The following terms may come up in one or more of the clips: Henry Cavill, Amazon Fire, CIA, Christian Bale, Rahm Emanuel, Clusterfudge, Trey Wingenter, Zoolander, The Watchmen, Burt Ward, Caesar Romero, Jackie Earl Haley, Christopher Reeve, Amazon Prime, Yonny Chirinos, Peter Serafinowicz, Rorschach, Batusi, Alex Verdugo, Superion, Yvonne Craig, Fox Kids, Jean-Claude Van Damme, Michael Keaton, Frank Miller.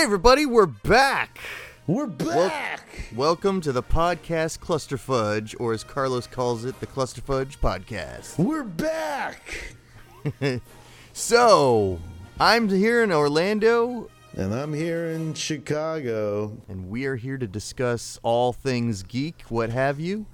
Hey, everybody, we're back. We're back. Welcome to the podcast Clusterfudge, or as Carlos calls it, the Clusterfudge Podcast. We're back. So, I'm here in Orlando. And I'm here in Chicago. And we are here to discuss all things geek, what have you.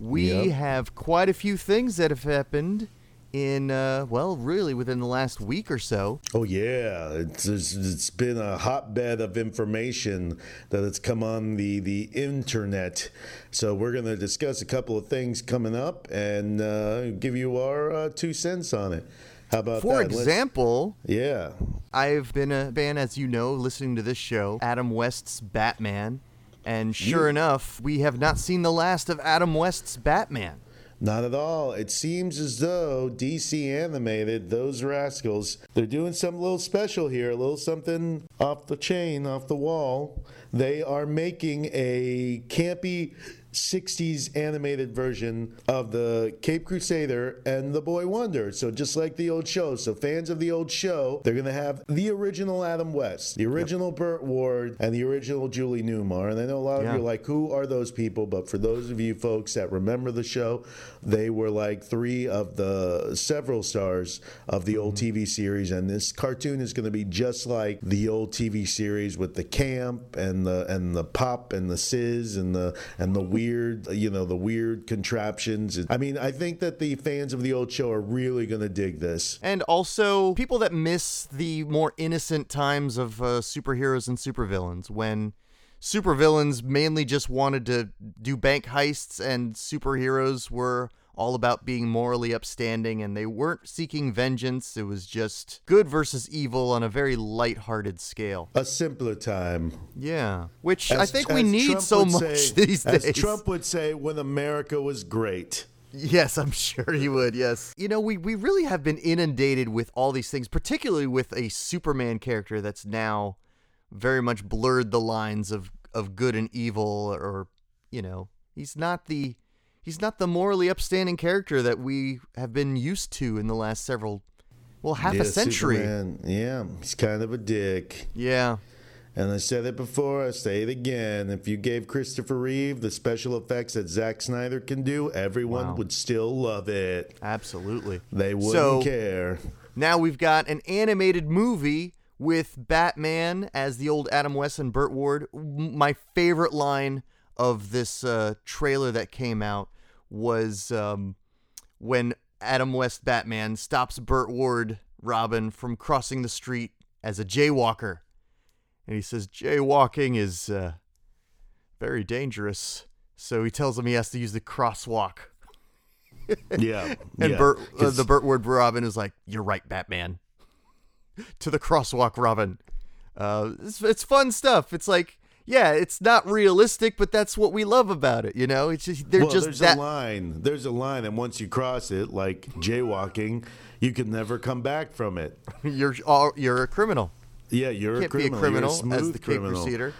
We have quite a few things that have happened in, really within the last week or so. Oh, yeah. It's been a hotbed of information that has come on the internet. So we're going to discuss a couple of things coming up and give you our 2 cents on it. How about that? For example, I've been a fan, as you know, listening to this show, Adam West's Batman. And sure enough, we have not seen the last of Adam West's Batman. Not at all. It seems as though DC Animated, those rascals, they're doing something a little special here, a little something off the chain, off the wall. They are making a campy 60s animated version of the Cape Crusader and the Boy Wonder. So just like the old show. So fans of the old show, they're going to have the original Adam West, the original Burt Ward, and the original Julie Newmar. And I know a lot of you are like, who are those people? But for those of you folks that remember the show, they were like three of the several stars of the old TV series. And this cartoon is going to be just like the old TV series with the camp and the pop and the sizz and the weird contraptions. I mean, I think that the fans of the old show are really going to dig this. And also, people that miss the more innocent times of superheroes and supervillains, when supervillains mainly just wanted to do bank heists and superheroes were all about being morally upstanding and they weren't seeking vengeance. It was just good versus evil on a very lighthearted scale. A simpler time. Yeah. Which I think we need so much these days. As Trump would say, when America was great. Yes, I'm sure he would, yes. You know, we really have been inundated with all these things, particularly with a Superman character that's now very much blurred the lines of good and evil, or, you know, he's not the morally upstanding character that we have been used to in the last half a century. Superman. Yeah, he's kind of a dick. Yeah. And I said it before, I say it again. If you gave Christopher Reeve the special effects that Zack Snyder can do, everyone would still love it. Absolutely. They wouldn't care. Now we've got an animated movie with Batman as the old Adam West and Burt Ward. My favorite line of this trailer that came out was when Adam West Batman stops Burt Ward Robin from crossing the street as a jaywalker. And he says, jaywalking is very dangerous. So he tells him he has to use the crosswalk. Yeah. And the Burt Ward Robin is like, you're right, Batman. To the crosswalk, Robin. It's fun stuff. It's like, yeah, it's not realistic, but that's what we love about it, you know? It's just, there's a line. There's a line, and once you cross it, like jaywalking, you can never come back from it. You're a criminal. Yeah, you're a criminal as the Cape Crusader.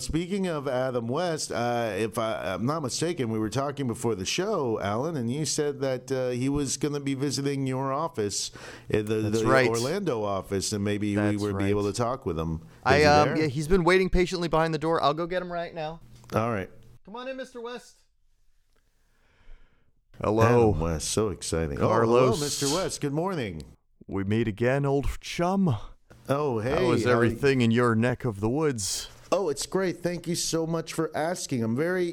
Speaking of Adam West, if I'm not mistaken, we were talking before the show, Alan, and you said that he was going to be visiting your office, the Orlando office, and maybe we would be able to talk with him. He's been waiting patiently behind the door. I'll go get him right now. All right. Come on in, Mr. West. Hello. Adam West, so exciting. Carlos. Oh, hello, Mr. West. Good morning. We meet again, old chum. Oh, hey. How is everything in your neck of the woods? Oh, it's great. Thank you so much for asking. We're very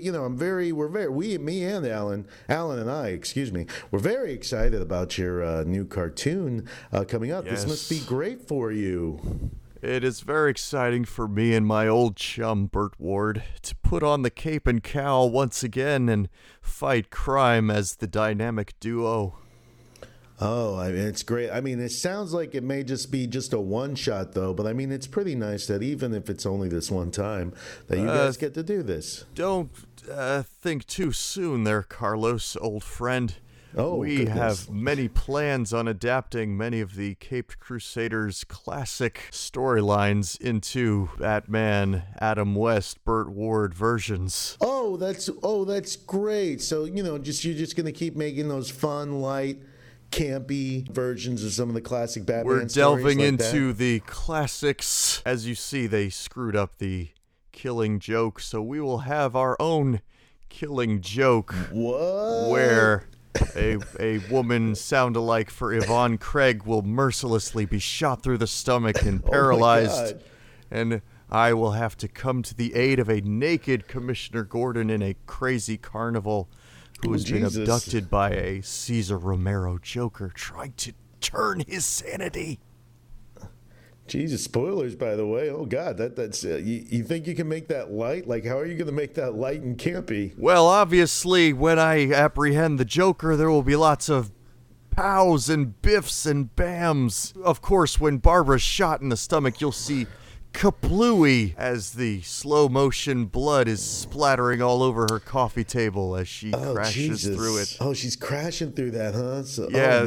excited about your new cartoon coming up. Yes. This must be great for you. It is very exciting for me and my old chum, Burt Ward, to put on the cape and cowl once again and fight crime as the dynamic duo. Oh, I mean, it's great. I mean, it sounds like it may just be a one-shot, though. But, I mean, it's pretty nice that even if it's only this one time, that you guys get to do this. Don't think too soon there, Carlos, old friend. Oh, we have many plans on adapting many of the Caped Crusaders' classic storylines into Batman, Adam West, Burt Ward versions. Oh, that's great. So, you know, you're just going to keep making those fun, light campy versions of some of the classic Batman stories. We're delving into the classics. As you see, they screwed up the Killing Joke, so we will have our own Killing Joke. What? Where a woman sound-alike for Yvonne Craig will mercilessly be shot through the stomach and paralyzed. Oh, and I will have to come to the aid of a naked Commissioner Gordon in a crazy carnival who has been abducted by a Caesar Romero Joker trying to turn his sanity. Jesus, spoilers, by the way. Oh, God, that's you think you can make that light? Like, how are you going to make that light and campy? Well, obviously, when I apprehend the Joker, there will be lots of pows and biffs and bams. Of course, when Barbara's shot in the stomach, you'll see kaplooey as the slow-motion blood is splattering all over her coffee table as she crashes through it. Oh, she's crashing through that, huh? So, yeah,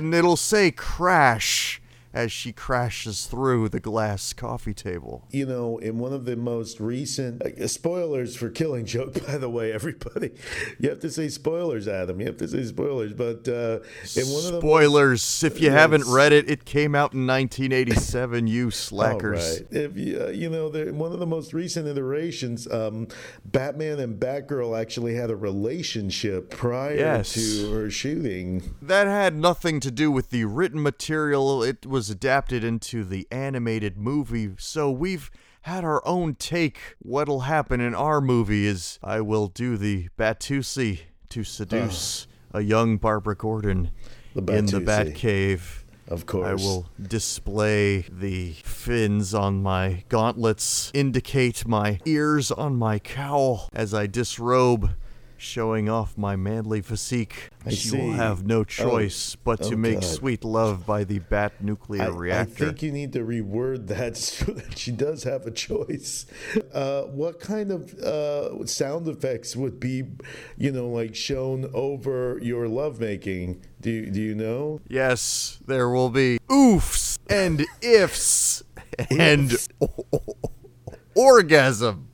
it'll say crash as she crashes through the glass coffee table. You know, in one of the most recent... spoilers for Killing Joke, by the way, everybody. You have to say spoilers, Adam. You have to say spoilers, but... in one of the spoilers! If you haven't read it, it came out in 1987, you slackers. All right. If you, you know, one of the most recent iterations, Batman and Batgirl actually had a relationship prior to her shooting. That had nothing to do with the written material. It was adapted into the animated movie, so we've had our own take. What'll happen in our movie is I will do the Batusi to seduce a young Barbara Gordon in the Batcave. Of course. I will display the fins on my gauntlets, indicate my ears on my cowl as I disrobe, showing off my manly physique. She will have no choice but to make sweet love by the bat nuclear reactor. I think you need to reword that so that she does have a choice. What kind of sound effects would be, you know, like shown over your lovemaking? Do you know? Yes, there will be oofs and ifs and orgasm.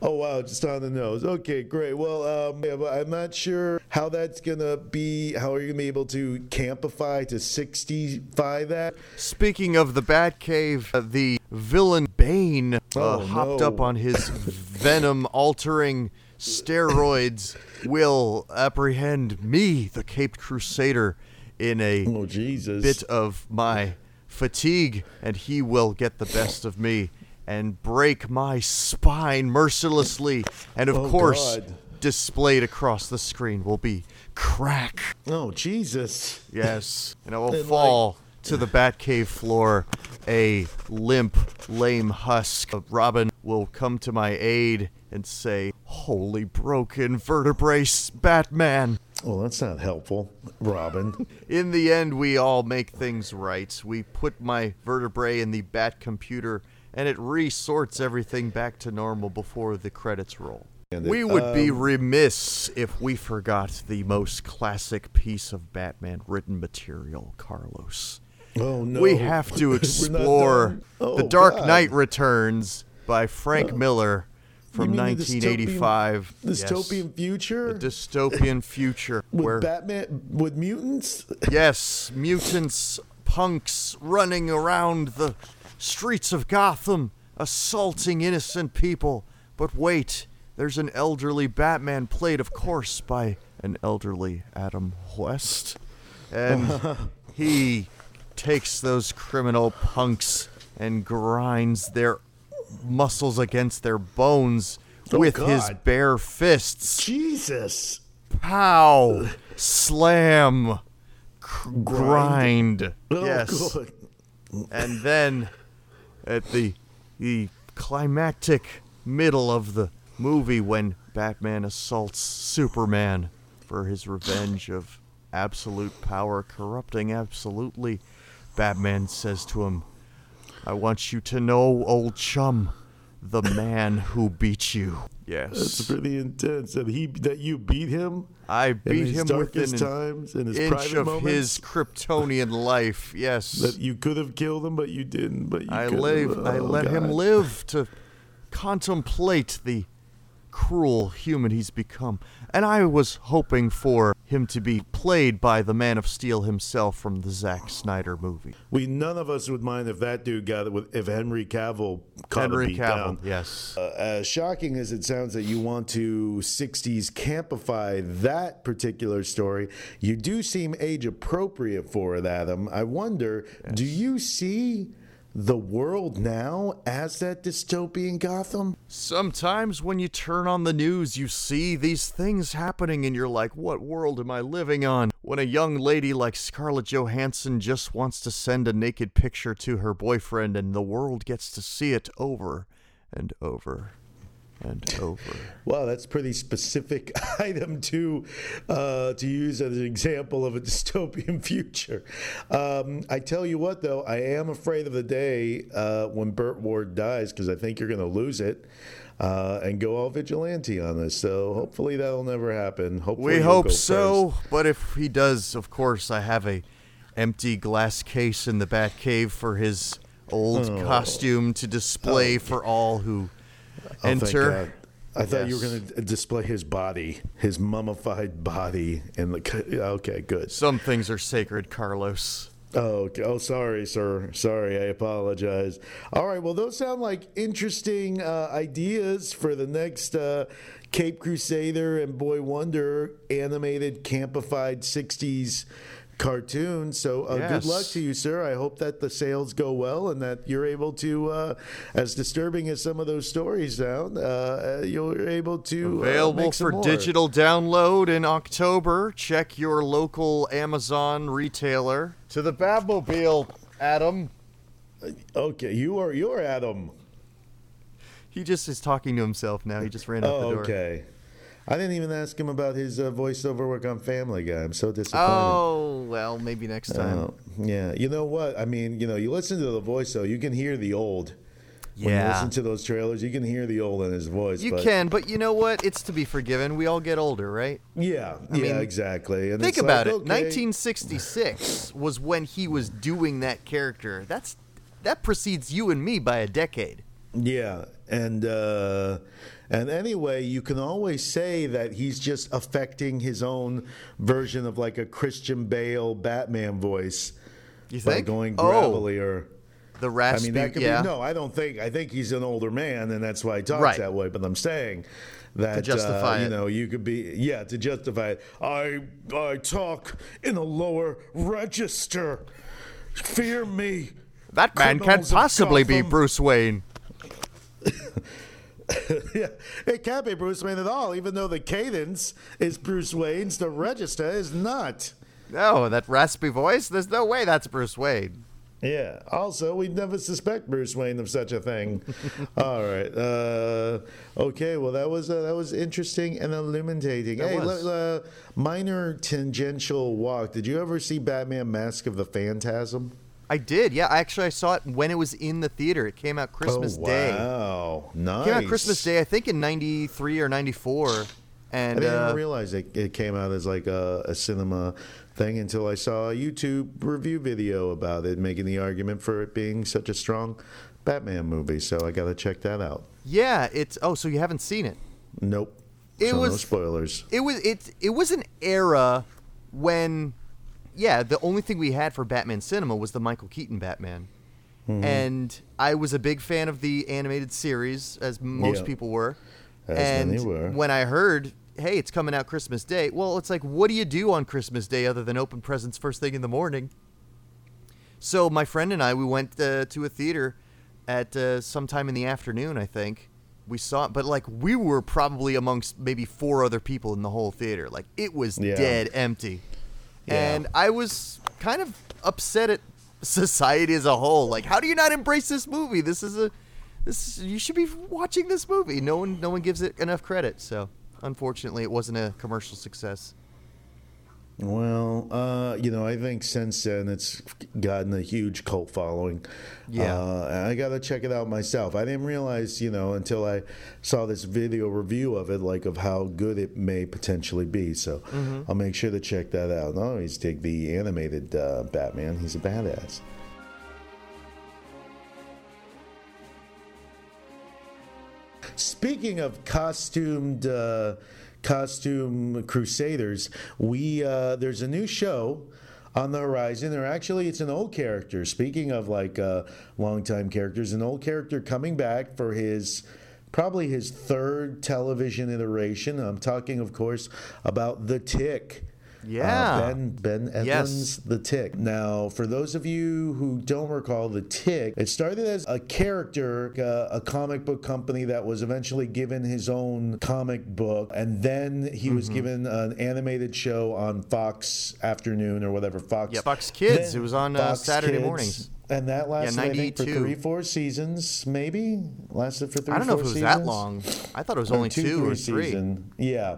Oh, wow, just on the nose. Okay, great. Well, I'm not sure how that's going to be. How are you going to be able to campify to 60-fy that? Speaking of the Batcave, the villain Bane hopped up on his venom-altering steroids will apprehend me, the Caped Crusader, in a bit of my fatigue, and he will get the best of me and break my spine mercilessly. And of course, displayed across the screen will be crack. Oh, Jesus. Yes. And I will fall to the Batcave floor, a limp, lame husk. Robin will come to my aid and say, "Holy broken vertebrae, Batman." Well, that's not helpful, Robin. In the end, we all make things right. We put my vertebrae in the bat computer, and it resorts everything back to normal before the credits roll. We would be remiss if we forgot the most classic piece of Batman written material, Carlos. Oh, no. We have to explore The Dark Knight Returns by Frank Miller from 1985. Dystopian future? The dystopian future. With mutants? Yes, mutants, punks running around the streets of Gotham, assaulting innocent people. But wait, there's an elderly Batman, played, of course, by an elderly Adam West. And he takes those criminal punks and grinds their muscles against their bones with his bare fists. Jesus! Pow! Slam! Grind. Yes. God. And then at the climactic middle of the movie, when Batman assaults Superman for his revenge of absolute power corrupting absolutely, Batman says to him, "I want you to know, old chum, the man who beat you." Yes. That's pretty intense. And that you beat him? I beat him within an inch of his Kryptonian life. Yes. That you could have killed him, but you didn't. But I let him live to contemplate the cruel human he's become. And I was hoping for him to be played by the Man of Steel himself from the Zack Snyder movie. We none of us would mind if that dude got it with, if Henry Cavill cut Henry a beat Cavill, down. Yes. As shocking as it sounds that you want to 60s campify that particular story, you do seem age appropriate for it, Adam. I wonder, yes. Do you see the world now as that dystopian Gotham? Sometimes when you turn on the news, you see these things happening and you're like, what world am I living on? When a young lady like Scarlett Johansson just wants to send a naked picture to her boyfriend and the world gets to see it over and over and over. Wow, that's a pretty specific item to use as an example of a dystopian future. I tell you what, though, I am afraid of the day when Burt Ward dies, because I think you're going to lose it and go all vigilante on this. So hopefully that'll never happen. Hopefully we hope so, first. But if he does, of course, I have a empty glass case in the Batcave for his old costume to display for all who... Enter. I thought you were going to display his body, his mummified body. And okay, good. Some things are sacred, Carlos. Oh, okay. Oh, sorry, sir. Sorry, I apologize. All right, well, those sound like interesting ideas for the next Cape Crusader and Boy Wonder animated, campified 60s cartoon. So good luck to you, sir. I hope that the sales go well and that you're able to, as disturbing as some of those stories sound, you're able to available make some for more. Digital download in October. Check your local Amazon retailer. To the Batmobile, Adam. Okay, you're Adam. He just is talking to himself now. He just ran out the door. Okay. I didn't even ask him about his voiceover work on Family Guy. I'm so disappointed. Oh, well, maybe next time. Yeah. You know what? I mean, you listen to the voiceover, you can hear the old. Yeah. When you listen to those trailers, you can hear the old in his voice. But you know what? It's to be forgiven. We all get older, right? Yeah. I mean, exactly. And think about it. Okay. 1966 was when he was doing that character. That precedes you and me by a decade. Yeah. And anyway, you can always say that he's just affecting his own version of like a Christian Bale Batman voice. You think? By going gravelly or the raspy. I mean, that could be. No, I don't think. I think he's an older man, and that's why he talks that way. But I'm saying that to justify it. You could be to justify it. I talk in a lower register. Fear me. That man can't possibly be Bruce Wayne. Yeah, it can't be Bruce Wayne at all, even though the cadence is Bruce Wayne's, the register is not. No, that raspy voice, there's no way that's Bruce Wayne. Yeah, also, we'd never suspect Bruce Wayne of such a thing. All right. Okay, well, that was interesting and illuminating. Hey, minor tangential walk. Did you ever see Batman Mask of the Phantasm? I did, yeah. Actually, I saw it when it was in the theater. It came out Christmas Day. Wow, nice. It came out Christmas Day, I think in 93 or 94. And I didn't realize it came out as like a cinema thing until I saw a YouTube review video about it, making the argument for it being such a strong Batman movie. So I got to check that out. Yeah, it's... Oh, so you haven't seen it? Nope. No spoilers. It was an era when... Yeah, the only thing we had for Batman cinema was the Michael Keaton Batman. Mm-hmm. And I was a big fan of the animated series, as most people were. When I heard, hey, it's coming out Christmas Day, well, it's like, what do you do on Christmas Day other than open presents first thing in the morning? So my friend and I, we went to a theater at sometime in the afternoon, I think. We saw it, but like we were probably amongst maybe 4 other people in the whole theater. Like it was dead empty. Yeah. And I was kind of upset at society as a whole. Like, how do you not embrace this movie? You should be watching this movie. No one gives it enough credit. So, unfortunately, it wasn't a commercial success. Well, I think since then it's gotten a huge cult following. Yeah. I got to check it out myself. I didn't realize, until I saw this video review of it, like of how good it may potentially be. So I'll make sure to check that out. I always dig the animated Batman. He's a badass. Speaking of costumed costume crusaders, we there's a new show on the horizon. Or actually, it's an old character. Speaking of like longtime characters, an old character coming back for his probably his third television iteration. I'm talking, of course, about The Tick. Yeah. Ben Edlund's The Tick. Now, for those of you who don't recall The Tick, it started as a character, a comic book company that was eventually given his own comic book, and then he was given an animated show on Fox Afternoon or whatever. Fox Kids. It was on Saturday mornings. And that lasted, I think, for 3-4 seasons, maybe? Lasted for 3-4 seasons? I don't know if it was that long. I thought it was only two or three. Season. Yeah.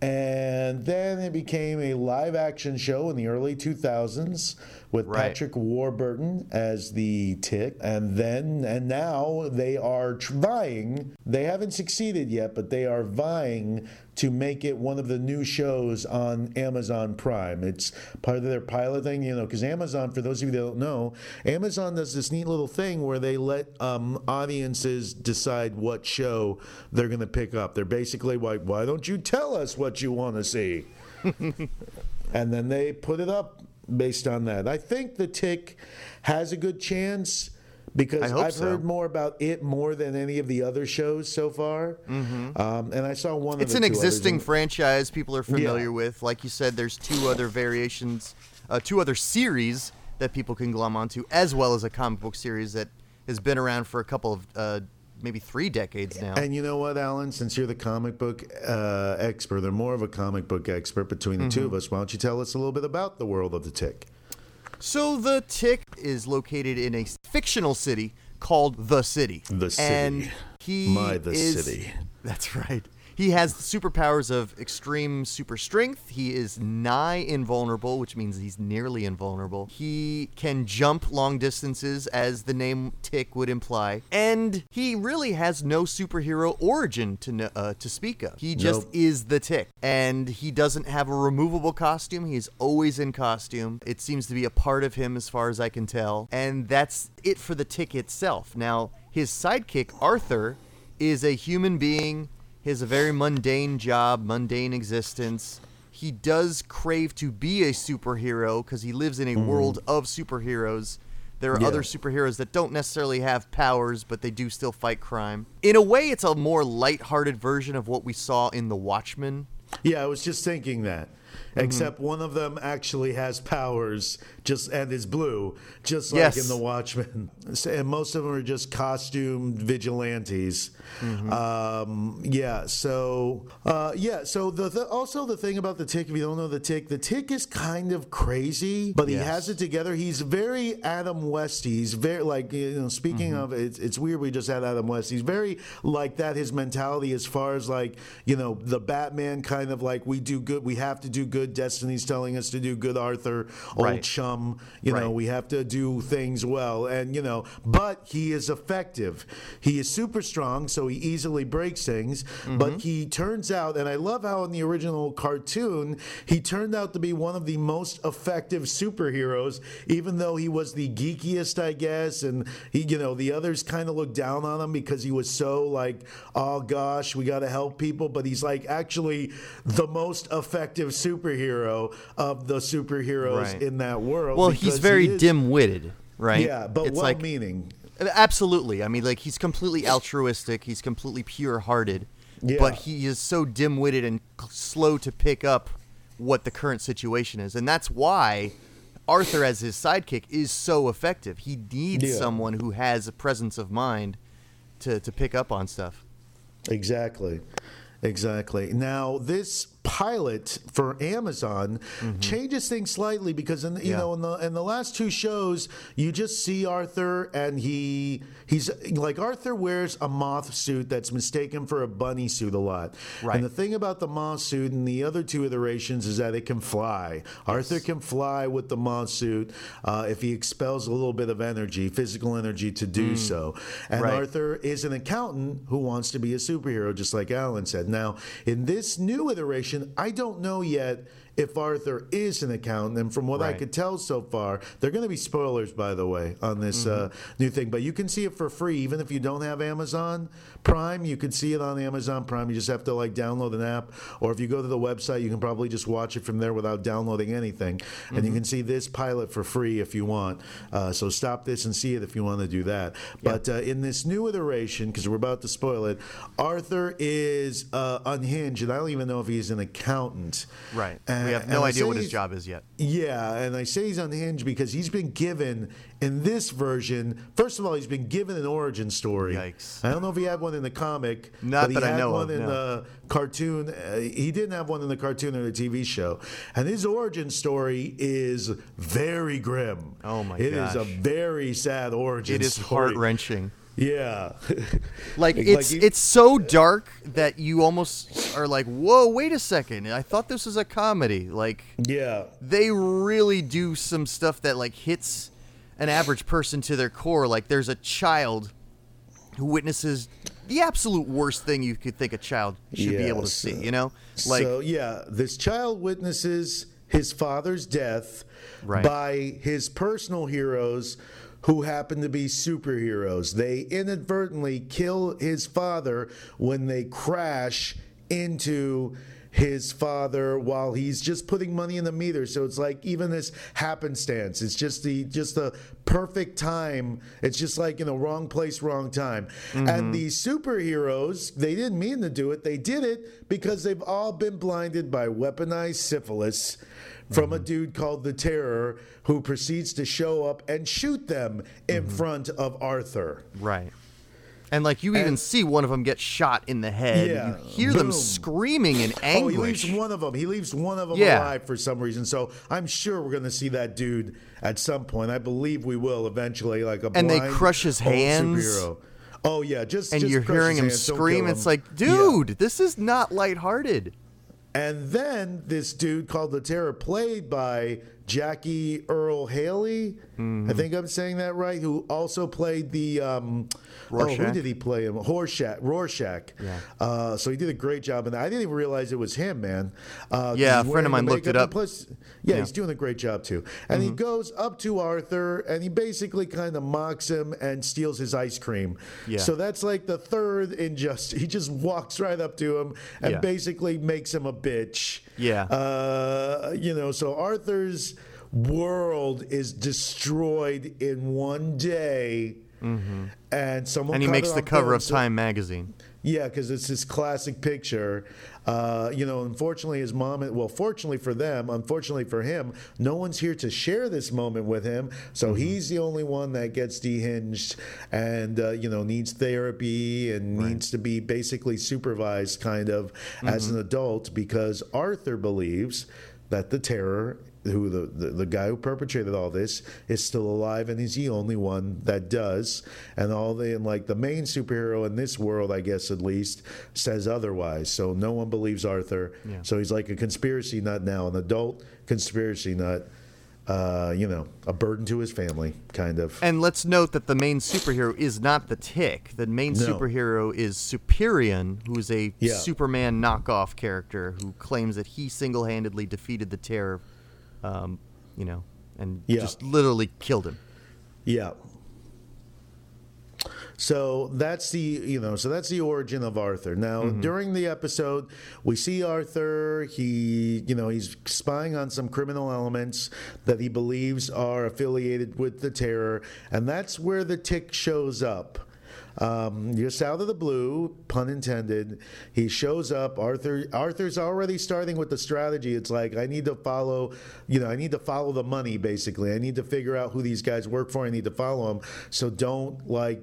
And then it became a live-action show in the early 2000s with Patrick Warburton as the Tick. And now they are vying. They haven't succeeded yet, but they are vying to make it one of the new shows on Amazon Prime. It's part of their pilot thing, you know, because Amazon, for those of you that don't know, Amazon does this neat little thing where they let audiences decide what show they're going to pick up. They're basically like, why don't you tell us what you want to see? And then they put it up based on that. I think The Tick has a good chance, because I've heard more about it more than any of the other shows so far. Mm-hmm. And I saw one of the two. It's an existing franchise people are familiar with. Like you said, there's two other variations, two other series that people can glom onto, as well as a comic book series that has been around for a couple of maybe 3 decades now. And you know what, Alan? Since you're the comic book expert, or more of a comic book expert between the two of us, why don't you tell us a little bit about the world of The Tick? So The Tick is located in a fictional city called The City. The City. And he is... That's right. He has the superpowers of extreme super strength. He is nigh invulnerable, which means he's nearly invulnerable. He can jump long distances, as the name Tick would imply. And he really has no superhero origin to speak of. He just is the Tick. And he doesn't have a removable costume. He's always in costume. It seems to be a part of him as far as I can tell. And that's it for the Tick itself. Now, his sidekick, Arthur, is a human being. He has a very mundane job, mundane existence. He does crave to be a superhero because he lives in a world of superheroes. There are other superheroes that don't necessarily have powers, but they do still fight crime. In a way, it's a more lighthearted version of what we saw in The Watchmen. Yeah, I was just thinking that. Except one of them actually has powers, and is blue, just like in The Watchmen. And most of them are just costumed vigilantes. So the thing about The Tick, if you don't know The Tick is kind of crazy, but he has it together. He's very Adam West. He's very like, you know, speaking of, it's weird we just had Adam West. He's very like that. His mentality as far as like, you know, the Batman kind of like, we do good, we have to do good. Destiny's telling us to do good, Arthur, old chum. You know, we have to do things well. And, you know, but he is effective. He is super strong, so he easily breaks things. But he turns out, and I love how in the original cartoon, he turned out to be one of the most effective superheroes, even though he was the geekiest, I guess. And, he, you know, the others kind of looked down on him because he was so like, oh, gosh, we got to help people. But he's like actually the most effective superhero of the superheroes in that world. Well, he's very dim-witted, right? Yeah, but it's well-meaning. Like, absolutely. I mean, like, he's completely altruistic. He's completely pure-hearted. Yeah. But he is so dim-witted and slow to pick up what the current situation is. And that's why Arthur, as his sidekick, is so effective. He needs someone who has a presence of mind to pick up on stuff. Exactly. Now, this pilot for Amazon changes things slightly because, in the last two shows, you just see Arthur and he's like Arthur wears a moth suit that's mistaken for a bunny suit a lot. Right. And the thing about the moth suit and the other two iterations is that it can fly. Yes. Arthur can fly with the moth suit if he expels a little bit of energy, physical energy to do so. And Arthur is an accountant who wants to be a superhero, just like Alan said. Now, in this new iteration, information. I don't know yet if Arthur is an accountant, and from what I could tell so far, they're going to be spoilers, by the way, on this new thing. But you can see it for free, even if you don't have Amazon Prime. You can see it on Amazon Prime. You just have to like download an app, or if you go to the website, you can probably just watch it from there without downloading anything. And you can see this pilot for free if you want. So stop this and see it if you want to do that. But in this new iteration, because we're about to spoil it, Arthur is unhinged, and I don't even know if he's an accountant. Right. And we have no idea what his job is yet. Yeah, and I say he's unhinged because he's been given, in this version, first of all, he's been given an origin story. Yikes. I don't know if he had one in the comic. Not that I know of. But he had one in the cartoon. He didn't have one in the cartoon or the TV show. And his origin story is very grim. Oh, my gosh. It is a very sad origin story. It is heart-wrenching. Yeah. It's so dark that you almost are like, whoa, wait a second. I thought this was a comedy. They really do some stuff that like hits an average person to their core. Like there's a child who witnesses the absolute worst thing you could think a child should be able to see, you know? This child witnesses his father's death by his personal heroes who happen to be superheroes. They inadvertently kill his father when they crash into his father while he's just putting money in the meter. So it's like even this happenstance. It's just the perfect time. It's just like, you know, wrong place, wrong time. Mm-hmm. And the superheroes, they didn't mean to do it. They did it because they've all been blinded by weaponized syphilis from a dude called the Terror, who proceeds to show up and shoot them in front of Arthur. Right. And, like, you even see one of them get shot in the head. Yeah, you hear them screaming in anguish. Oh, he leaves one of them alive for some reason. So I'm sure we're going to see that dude at some point. I believe we will eventually, like a blind old superhero. And they crush his hands. Oh, yeah. Just you're hearing him scream. It's like, dude, this is not lighthearted. And then this dude called the Terror, played by Jackie Earl Haley, I think I'm saying that right, who also played the Rorschach. Oh, who did he play him? Rorschach. Yeah. So he did a great job in that. I didn't even realize it was him, man. A friend of mine looked it up. Plus, he's doing a great job too. And he goes up to Arthur and he basically kind of mocks him and steals his ice cream. Yeah. So that's like the third injustice. He just walks right up to him and basically makes him a bitch. Yeah. So Arthur's world is destroyed in one day, and someone he makes the cover of Time magazine. Yeah, because it's this classic picture. Unfortunately, his mom. Well, fortunately for them, unfortunately for him, no one's here to share this moment with him. So he's the only one that gets dehinged, and needs therapy and needs to be basically supervised, kind of, as an adult, because Arthur believes that the Terror, who the guy who perpetrated all this, is still alive, and he's the only one that does. And the main superhero in this world, I guess at least, says otherwise. So no one believes Arthur. Yeah. So he's like a conspiracy nut now, an adult conspiracy nut. A burden to his family, kind of. And let's note that the main superhero is not the Tick. The main superhero is Superion, who is a Superman knockoff character who claims that he single-handedly defeated the Terror. Just literally killed him. Yeah. So that's the origin of Arthur. Now, during the episode, we see Arthur. He's spying on some criminal elements that he believes are affiliated with the Terror, and that's where the Tick shows up. Just out of the blue, pun intended, he shows up. Arthur's already starting with the strategy. It's like, I need to follow the money, basically. I need to figure out who these guys work for. I need to follow them. So don't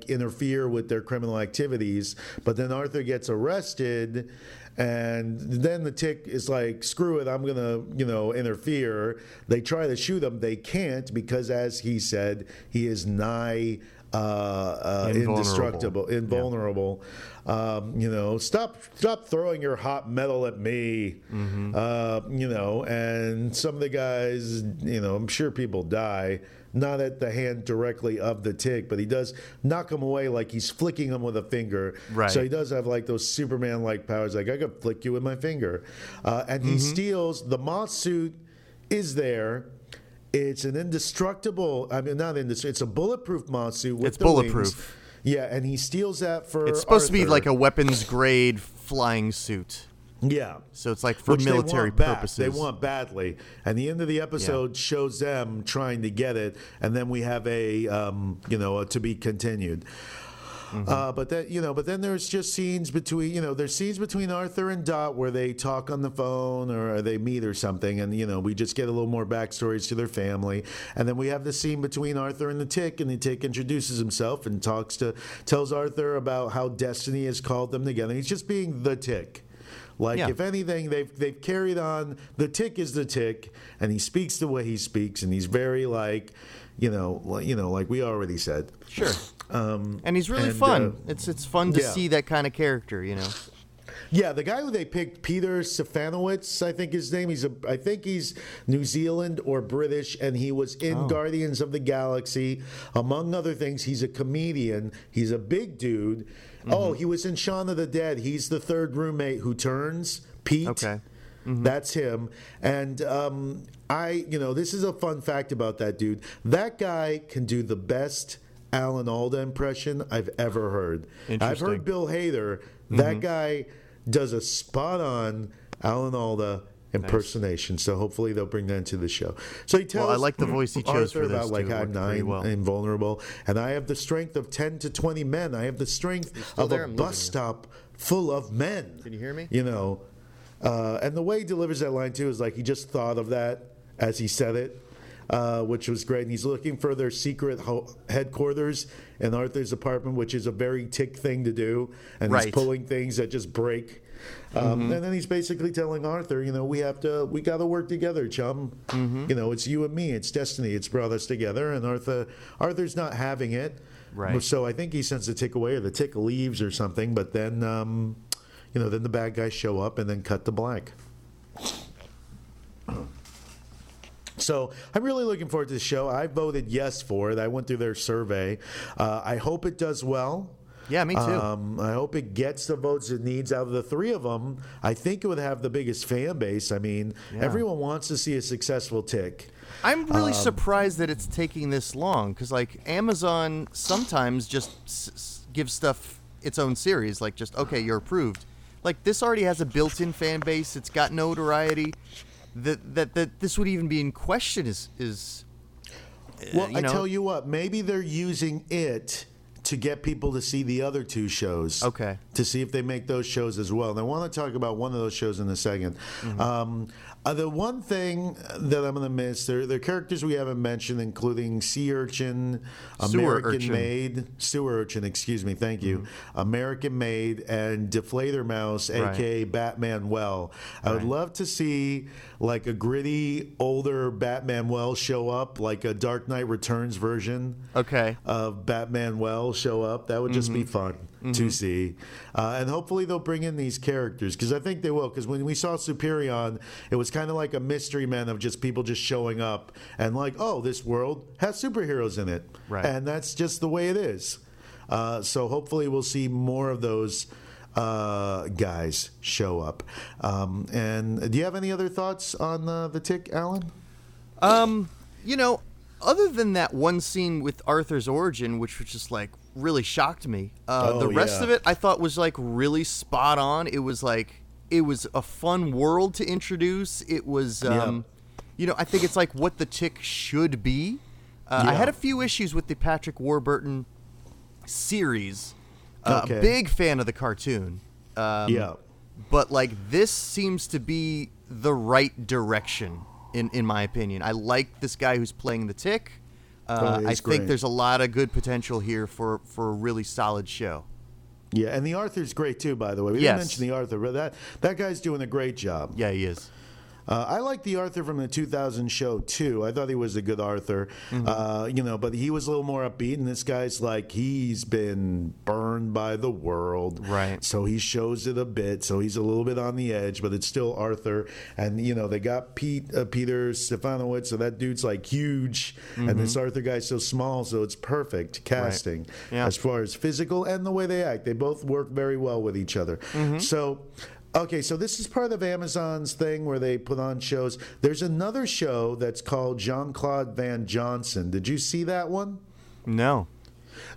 interfere with their criminal activities. But then Arthur gets arrested, and then the Tick is like, screw it, I'm going to, interfere. They try to shoot him. They can't because, as he said, he is nigh invulnerable. Stop throwing your hot metal at me. And some of the guys, I'm sure people die not at the hand directly of the Tick, but he does knock him away like he's flicking him with a finger. Right. So he does have like those Superman-like powers, like I could flick you with my finger. And he steals the moth suit. Is there? It's an indestructible. I mean, not indestructible. It's a bulletproof moth suit with the wings. It's bulletproof. Yeah, and he steals that for. It's supposed to be like a weapons grade flying suit. Yeah. So it's like for military purposes. They want badly. And the end of the episode shows them trying to get it, and then we have a a to be continued. Mm-hmm. But then there's just scenes between, there's scenes between Arthur and Dot where they talk on the phone or they meet or something, and we just get a little more backstories to their family, and then we have the scene between Arthur and the Tick, and the Tick introduces himself and tells Arthur about how destiny has called them together. He's just being the Tick. Like, if anything, they've carried on. The Tick is the Tick, and he speaks the way he speaks, and he's very like, like we already said. Sure. And he's really fun. It's fun to see that kind of character, Yeah, the guy who they picked, Peter Serafinowicz, I think his name. I think he's New Zealand or British, and he was in Guardians of the Galaxy, among other things. He's a comedian. He's a big dude. Mm-hmm. Oh, he was in Shaun of the Dead. He's the third roommate who turns Pete. Okay. Mm-hmm. That's him. And this is a fun fact about that dude. That guy can do the best Alan Alda impression I've ever heard. I've heard Bill Hader. That guy does a spot-on Alan Alda impersonation. Nice. So hopefully they'll bring that into the show. So he tells Arthur about like I'm nine and vulnerable, and I have the strength of 10 to 20 men. I have the strength of a bus stop full of men. Can you hear me? And the way he delivers that line too is like he just thought of that as he said it. Which was great, and he's looking for their secret headquarters in Arthur's apartment, which is a very Tick thing to do, and he's pulling things that just break. And then he's basically telling Arthur, we got to work together, chum. Mm-hmm. It's you and me. It's destiny. It's brought us together. And Arthur's not having it. Right. So I think he sends the Tick away, or the Tick leaves, or something. But then, then the bad guys show up and then cut to black. So I'm really looking forward to the show. I voted yes for it. I went through their survey. I hope it does well. Yeah, me too. I hope it gets the votes it needs. Out of the three of them, I think it would have the biggest fan base. I mean, everyone wants to see a successful Tick. I'm really surprised that it's taking this long because, like, Amazon sometimes just gives stuff its own series, like just, okay, you're approved. Like, this already has a built-in fan base. It's got notoriety. That this would even be in question is I tell you what, maybe they're using it to get people to see the other two shows. Okay. To see if they make those shows as well. And I want to talk about one of those shows in a second. Mm-hmm. The one thing that I'm going to miss, there are characters we haven't mentioned, including Sewer Urchin, excuse me, thank you, American Maid, and Deflator Mouse, a.k.a. Batman Well. I would love to see like a gritty, older Batman Well show up, like a Dark Knight Returns version of Batman Well show up. That would just be fun. Mm-hmm. to see. And hopefully they'll bring in these characters, because I think they will, because when we saw Superion, it was kind of like a mystery man of just people just showing up and like, oh, this world has superheroes in it. Right. And that's just the way it is. So hopefully we'll see more of those guys show up. And do you have any other thoughts on the Tick, Alan? Other than that one scene with Arthur's origin, which was just like, really shocked me. The rest of it I thought was like really spot on. It was a fun world to introduce. It was, I think it's like what the Tick should be. I had a few issues with the Patrick Warburton series. Big fan of the cartoon. But like this seems to be the right direction in my opinion. I like this guy who's playing the Tick. I think there's a lot of good potential here for a really solid show. Yeah, and the Arthur's great too, by the way. We didn't mention the Arthur, but that guy's doing a great job. Yeah, he is. I like the Arthur from the 2000 show too. I thought he was a good Arthur, you know. But he was a little more upbeat, and this guy's like he's been burned by the world, right? So he shows it a bit. So he's a little bit on the edge, but it's still Arthur. And you know they got Peter Serafinowicz, so that dude's like huge, and this Arthur guy's so small. So it's perfect casting as far as physical and the way they act. They both work very well with each other. So. Okay, so this is part of Amazon's thing where they put on shows. There's another show that's called Jean-Claude Van Johnson. Did you see that one? No.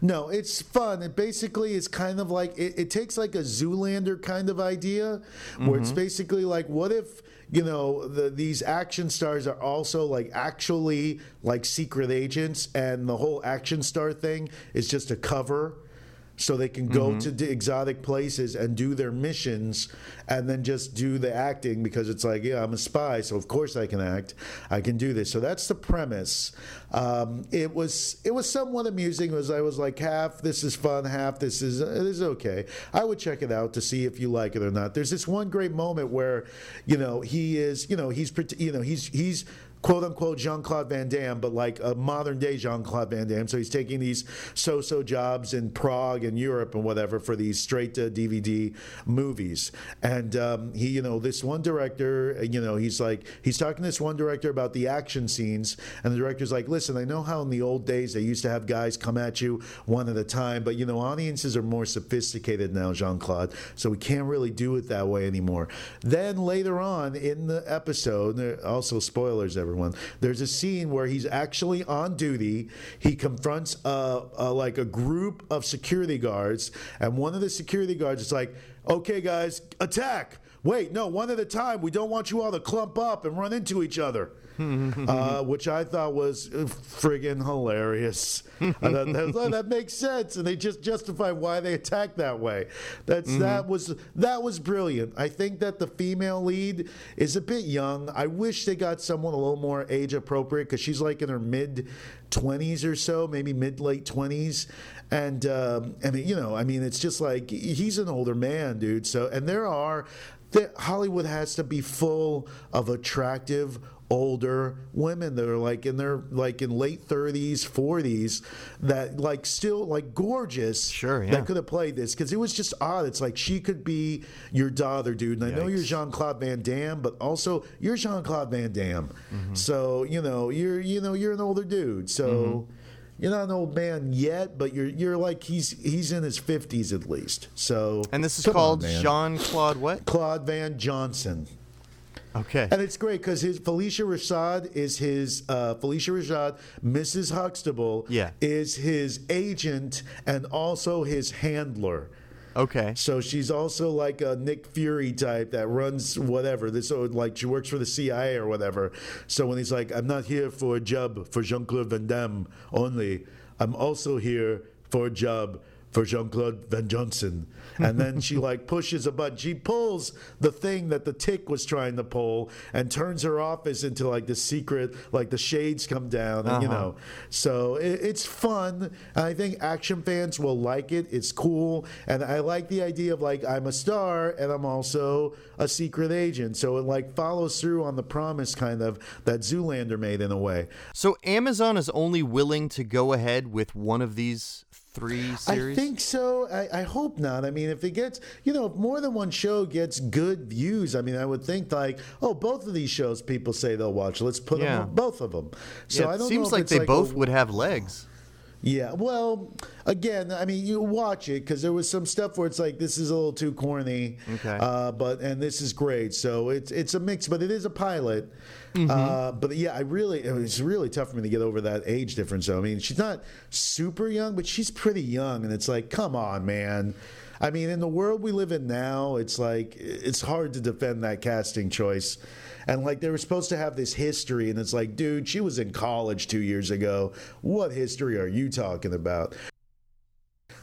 No, it's fun. It basically is kind of like it takes like a Zoolander kind of idea where it's basically like what if, you know, these action stars are also like actually like secret agents and the whole action star thing is just a cover. So they can go to exotic places and do their missions and then just do the acting because it's like, yeah, I'm a spy, so of course I can act. I can do this. So that's the premise. It was somewhat amusing. I was like, half this is fun, half this is okay. I would check it out to see if you like it or not. There's this one great moment where, you know, he's quote-unquote Jean-Claude Van Damme, but like a modern-day Jean-Claude Van Damme. So he's taking these so-so jobs in Prague and Europe and whatever for these straight-to-DVD movies. And he, you know, this one director, you know, he's talking to this one director about the action scenes, and the director's like, listen, I know how in the old days they used to have guys come at you one at a time, but, you know, audiences are more sophisticated now, Jean-Claude, so we can't really do it that way anymore. Then later on in the episode, there also spoilers ever. There's a scene where he's actually on duty. He confronts a group of security guards, and one of the security guards is like, "Okay, guys, attack! Wait, no, one at a time. We don't want you all to clump up and run into each other." Which I thought was friggin' hilarious. I thought that makes sense, and they just justify why they attacked that way. That was brilliant. I think that the female lead is a bit young. I wish they got someone a little more age appropriate because she's like in her mid-20s or so, maybe mid-late 20s. And you know, I mean, it's just like he's an older man, dude. So, and Hollywood has to be full of attractive older women that are like in late 30s, 40s, that like still like gorgeous. Sure, yeah. That could have played this because it was just odd. It's like she could be your daughter, dude. And I know you're Jean-Claude Van Damme, but also you're Jean-Claude Van Damme. So you're an older dude. So you're not an old man yet, but you're like he's in his 50s at least. So and this is called Jean-Claude what? Claude Van Johnson. Okay. And it's great because his Phylicia Rashad is his Mrs. Huxtable is his agent and also his handler. Okay. So she's also like a Nick Fury type that runs whatever. She works for the CIA or whatever. So when he's like, I'm not here for a job for Jean-Claude Van Damme only. I'm also here for a job for Jean-Claude Van Johnson. And then she like pushes a button. She pulls the thing that the Tick was trying to pull and turns her office into like the secret, like the shades come down, and, you know. So it's fun. And I think action fans will like it. It's cool. And I like the idea of like I'm a star and I'm also a secret agent. So it like follows through on the promise kind of that Zoolander made in a way. So Amazon is only willing to go ahead with one of these three series? I think so. I hope not. I mean, if it gets, you know, if more than one show gets good views, I mean, I would think like, oh, both of these shows people say they'll watch. Let's put them on, both of them. So I don't know. It seems like they both would have legs. Yeah. Well, again, I mean, you watch it because there was some stuff where it's like this is a little too corny, and this is great. So it's a mix, but it is a pilot. But yeah, it's really tough for me to get over that age difference. So I mean, she's not super young, but she's pretty young, and it's like, come on, man. I mean, in the world we live in now, it's like it's hard to defend that casting choice. And, like, they were supposed to have this history, and it's like, dude, she was in college 2 years ago. What history are you talking about?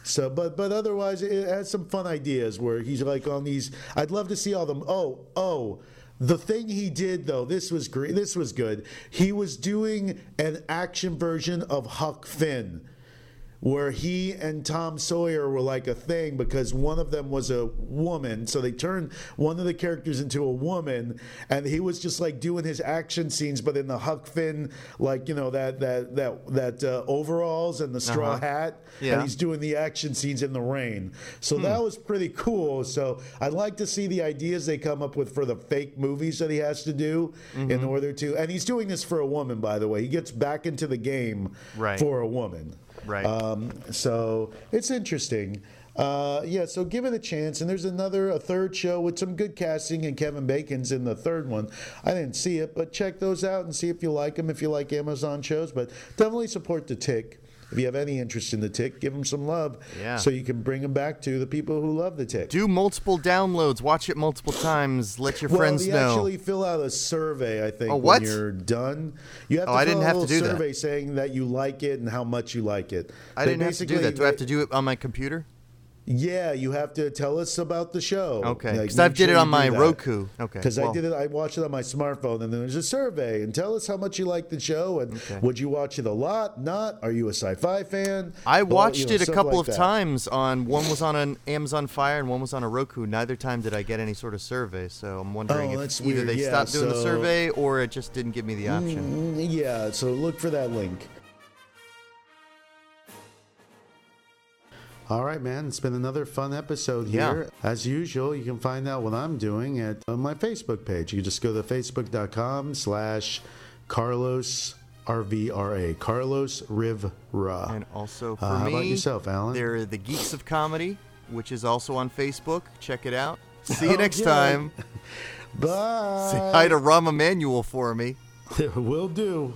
So, but otherwise, it has some fun ideas where he's, like, on these – I'd love to see all them. The thing he did, though, this was great. This was good. He was doing an action version of Huck Finn. where he and Tom Sawyer were like a thing because one of them was a woman. So they turned one of the characters into a woman, and he was just like doing his action scenes, but in the Huck Finn, like, you know, that overalls and the straw hat, and he's doing the action scenes in the rain. So that was pretty cool. So I'd like to see the ideas they come up with for the fake movies that he has to do in order to, and he's doing this for a woman, by the way. He gets back into the game for a woman. Right. So it's interesting. Yeah, so give it a chance. And there's a third show with some good casting, and Kevin Bacon's in the third one. I didn't see it, but check those out and see if you like them, if you like Amazon shows. But definitely support The Tick. If you have any interest in The Tick, give them some love so you can bring them back to the people who love The Tick. Do multiple downloads. Watch it multiple times. Let your friends know. Well, you actually fill out a survey, I think, when you're done. You have to fill out a survey saying that you like it and how much you like it. They didn't have to do that. Do I have to do it on my computer? Yeah, you have to tell us about the show. Okay, because I did it on my Roku. Okay, because I watched it on my smartphone, and then there's a survey, and tell us how much you like the show, and would you watch it a lot? Not? Are you a sci-fi fan? I watched it a couple of times. One was on an Amazon Fire, and one was on a Roku. Neither time did I get any sort of survey, so I'm wondering if either they stopped doing the survey or it just didn't give me the option. Yeah, so look for that link. All right, man. It's been another fun episode here. Yeah. As usual, you can find out what I'm doing on my Facebook page. You can just go to facebook.com/CarlosRVRA. Carlos Rivra. And also for me, how about yourself, Alan? There are the Geeks of Comedy, which is also on Facebook. Check it out. See you next time. Bye. Say hi to Rahm Emanuel for me. Will do.